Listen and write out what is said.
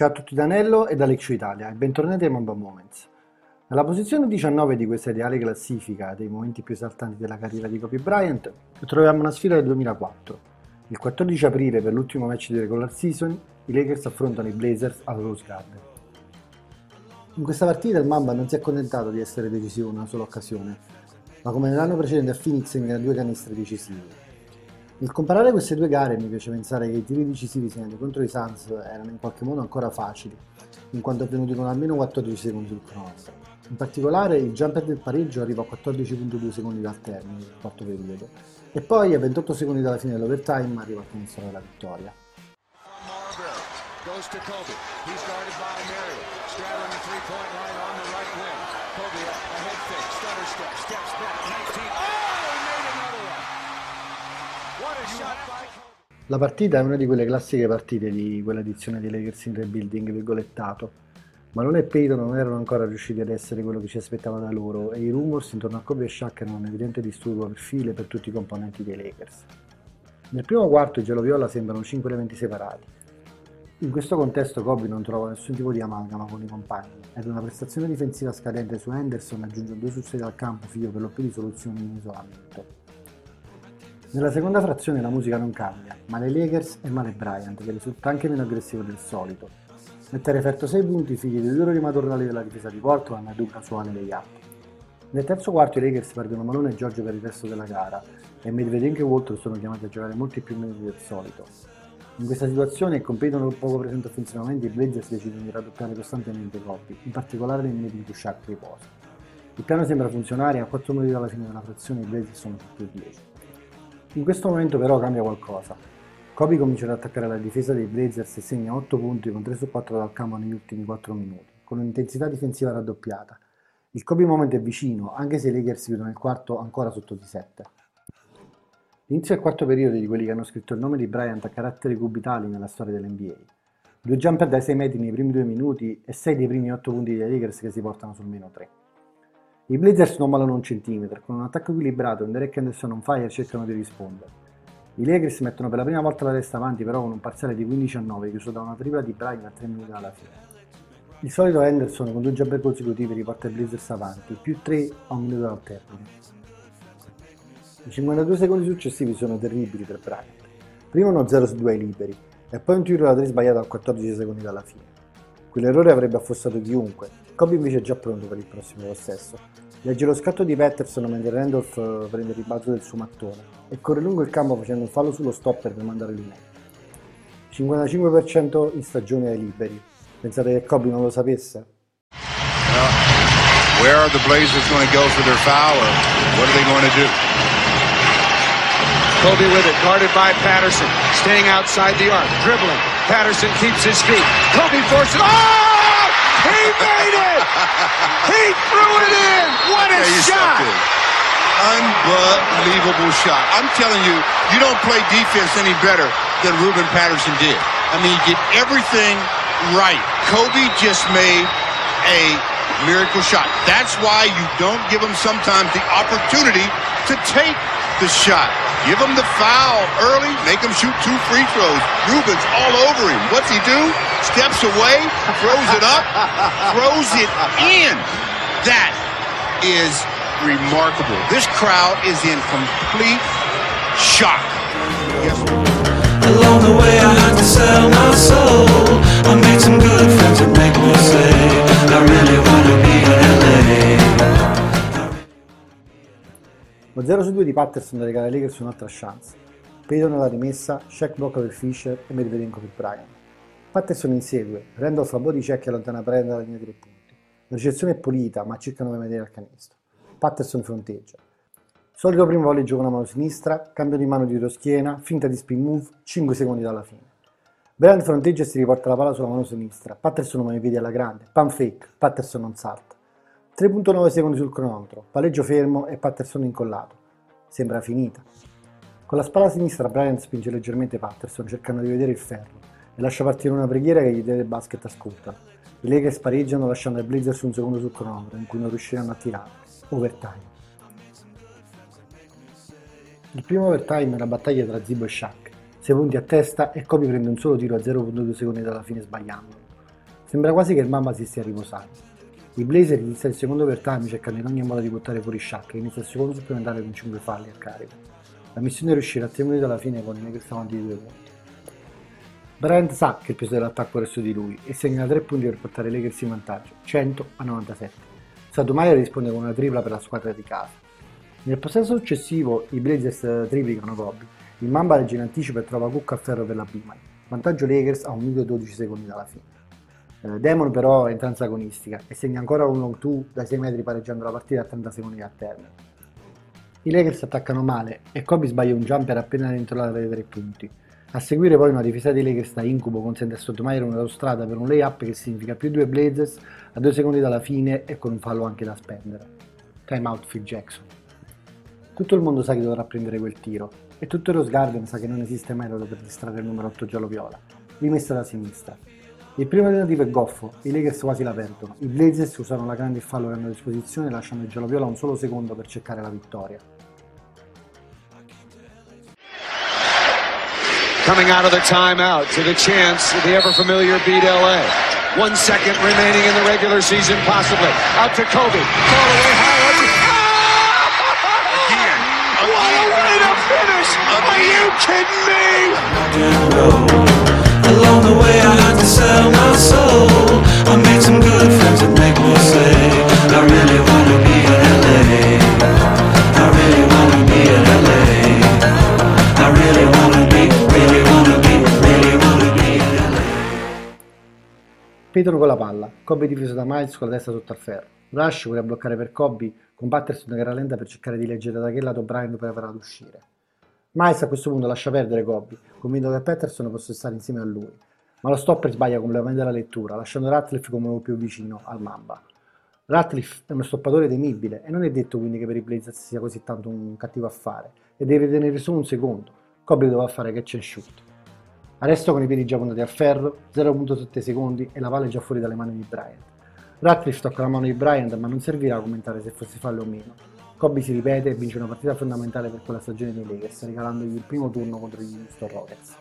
Ciao a tutti da Nello e da Leccio Italia e bentornati ai Mamba Moments. Nella posizione 19 di questa ideale classifica dei momenti più esaltanti della carriera di Kobe Bryant troviamo una sfida del 2004. Il 14 aprile, per l'ultimo match di regular season, i Lakers affrontano i Blazers al Rose Garden. In questa partita il Mamba non si è accontentato di essere decisivo in una sola occasione, ma come nell'anno precedente a Phoenix segna due canestre decisive. Nel comparare queste due gare mi piace pensare che i tiri decisivi segnati contro i Suns erano in qualche modo ancora facili, in quanto avvenuti con almeno 14 secondi sul cronometro. In particolare il jumper del pareggio arriva a 14.2 secondi dal termine del quarto periodo e poi a 28 secondi dalla fine dell'overtime arriva al canestro della vittoria. La partita è una di quelle classiche partite di quell'edizione dei Lakers in rebuilding virgolettato. Malone e Payton non erano ancora riusciti ad essere quello che ci aspettava da loro e i rumors intorno a Kobe e Shaq erano un evidente disturbo per Phil e per tutti i componenti dei Lakers. Nel primo quarto i gialloviola sembrano 5 elementi separati. In questo contesto Kobe non trova nessun tipo di amalgama con i compagni ed una prestazione difensiva scadente su Anderson aggiunge 2 su 6 al campo, figlio per lo più di soluzioni in isolamento. Nella seconda frazione la musica non cambia, male Lakers e male Bryant, che risulta anche meno aggressivo del solito. Mette a referto 6 punti, figli dei 2 rimatornali della difesa di Walter e dunque su Ale degli altri. Nel terzo quarto i Lakers perdono Malone e Giorgio per il resto della gara e Medvedenko e Walter sono chiamati a giocare molti più minuti del solito. In questa situazione, competono poco presente offensivamente, i Blazers decidono di raddoppiare costantemente i colpi, in particolare nei minuti in cui Shaq riposa. Il piano sembra funzionare e a 4 minuti dalla fine della frazione i Blazers sono tutti e 10. In questo momento però cambia qualcosa. Kobe comincia ad attaccare la difesa dei Blazers e segna 8 punti con 3 su 4 dal campo negli ultimi 4 minuti, con un'intensità difensiva raddoppiata. Il Kobe Moment è vicino, anche se i Lakers chiudono il quarto ancora sotto di 7. Inizia il quarto periodo di quelli che hanno scritto il nome di Bryant a caratteri cubitali nella storia dell'NBA. 2 jumper dai 6 metri nei primi 2 minuti e 6 dei primi 8 punti dei Lakers che si portano sul meno 3. I Blazers non malano un centimetro, con un attacco equilibrato, un Derek Anderson on fire cercano di rispondere. I Lakers mettono per la prima volta la testa avanti però con un parziale di 15-9 chiuso da una tripla di Bryant a 3 minuti alla fine. Il solito Anderson con 2 jumper consecutivi riporta i Blazers avanti, più 3 a un minuto dal termine. I 52 secondi successivi sono terribili per Bryant, prima uno 0 su 2 ai liberi e poi un tiro da 3 sbagliato a 14 secondi dalla fine. Quell'errore avrebbe affossato chiunque, Kobe invece è già pronto per il prossimo possesso. Legge lo scatto di Patterson mentre Randolph prende il ribalto del suo mattone e corre lungo il campo facendo un fallo sullo stopper per mandare il net. 55% in stagione ai liberi. Pensate che Kobe non lo sapesse? Where are the Blazers going to go for their foul? Or what are they going to do? Kobe with it, guarded by Patterson, staying outside the arc, dribbling. Patterson keeps his feet. Kobe forces. Oh! He made it! He threw it in! What a shot! Unbelievable shot. I'm telling you, you don't play defense any better than Reuben Patterson did. I mean, he did everything right. Kobe just made a miracle shot. That's why you don't give him sometimes the opportunity to take the shot. Give him the foul early, make him shoot 2 free throws. Reuben's all over him. What's he do? Steps away, throws it up, throws it in. That is remarkable. This crowd is in complete shock. Along the way I had to sell my soul. I made some good friends that make me say, I really want to be in LA. Lo 0 su 2 di Patterson regala ai Lakers un'altra chance. Payton alla rimessa, Shaq blocca per Fisher e Medvedenko per Bryant. Patterson insegue, Randolph a bo di Shaq e allontana Brand dalla linea 3 punti. La ricezione è pulita, ma circa 9 metri al canestro. Patterson fronteggia. Solito primo volley gioca una mano sinistra, cambio di mano dietro schiena, finta di spin move, 5 secondi dalla fine. Brand fronteggia e si riporta la palla sulla mano sinistra. Patterson mano i piedi alla grande, pump fake, Patterson non salta. 3.9 secondi sul cronometro, palleggio fermo e Patterson incollato. Sembra finita. Con la spalla sinistra Bryant spinge leggermente Patterson cercando di vedere il ferro e lascia partire una preghiera che gli deve il basket a scorta. I Lakers pareggiano lasciando ai Blazers un secondo sul cronometro in cui non riusciranno a tirare. Overtime. Il primo overtime è la battaglia tra Zibo e Shaq. 6 punti a testa e Kobe prende un solo tiro a 0.2 secondi dalla fine sbagliando. Sembra quasi che il Mamba si stia riposando. I Blazers iniziano il secondo overtime cercando in ogni modo di buttare fuori Shaq, che inizia il secondo supplementare con 5 falli al carico. La missione è riuscire a tenerlo alla fine con i Lakers avanti di 2 punti. Brand sa che il peso dell'attacco è resto di lui e segna 3 punti per portare i Lakers in vantaggio, 100-97. Sadomaia risponde con una tripla per la squadra di casa. Nel possesso successivo i Blazers triplicano Kobe, il Mamba legge in anticipo e trova Cook al ferro per la prima. Vantaggio Lakers a 1 minuto e 12 secondi dalla fine. Demon però entra in agonistica e segna ancora un long 2 da 6 metri pareggiando la partita a 30 secondi al termine. I Lakers attaccano male e Kobe sbaglia un jumper appena dentro l'area dei 3 punti. A seguire poi una difesa dei Lakers da incubo consente a Sotomayor un'autostrada per un layup che significa più 2 Blazers a 2 secondi dalla fine e con un fallo anche da spendere. Time out Phil Jackson. Tutto il mondo sa che dovrà prendere quel tiro e tutto il Rose Garden sa che non esiste metodo per distrarre il numero 8 giallo-viola, rimessa da sinistra. Il primo tentativo è goffo, i Lakers quasi la perdono, i Blazers usano la grande fallo che hanno a disposizione lasciando il giallo-viola un solo secondo per cercare la vittoria. Coming out of the timeout to the chance of the ever-familiar beat LA. 1 second remaining in the regular season possibly. Out to Kobe, all the way high up. Again. What a way to finish! Are you kidding me? Along the way I had to sell my soul. I made some good friends that make me say I really wanna be in LA. I really wanna be in LA. I really wanna be in LA. Payton con la palla, Kobe difeso da Miles con la testa sotto al ferro. Rush vuole bloccare per Kobe con Patterson che rallenta per cercare di leggere da che lato Bryant per averla ad uscire. Miles a questo punto lascia perdere Kobe, convinto che Patterson possa stare insieme a lui, ma lo stopper sbaglia completamente la lettura, lasciando Ratliff come più vicino al Mamba. Ratliff è uno stoppatore temibile e non è detto quindi che per i Blazers sia così tanto un cattivo affare e deve tenere solo un secondo, Kobe dovrà fare catch and shoot. Arresto con i piedi già puntati al ferro, 0.7 secondi e la palla è già fuori dalle mani di Bryant. Ratliff tocca la mano di Bryant ma non servirà a commentare se fosse fallo o meno. Kobe si ripete e vince una partita fondamentale per quella stagione dei Lakers, regalandogli il primo turno contro gli Houston Rockets.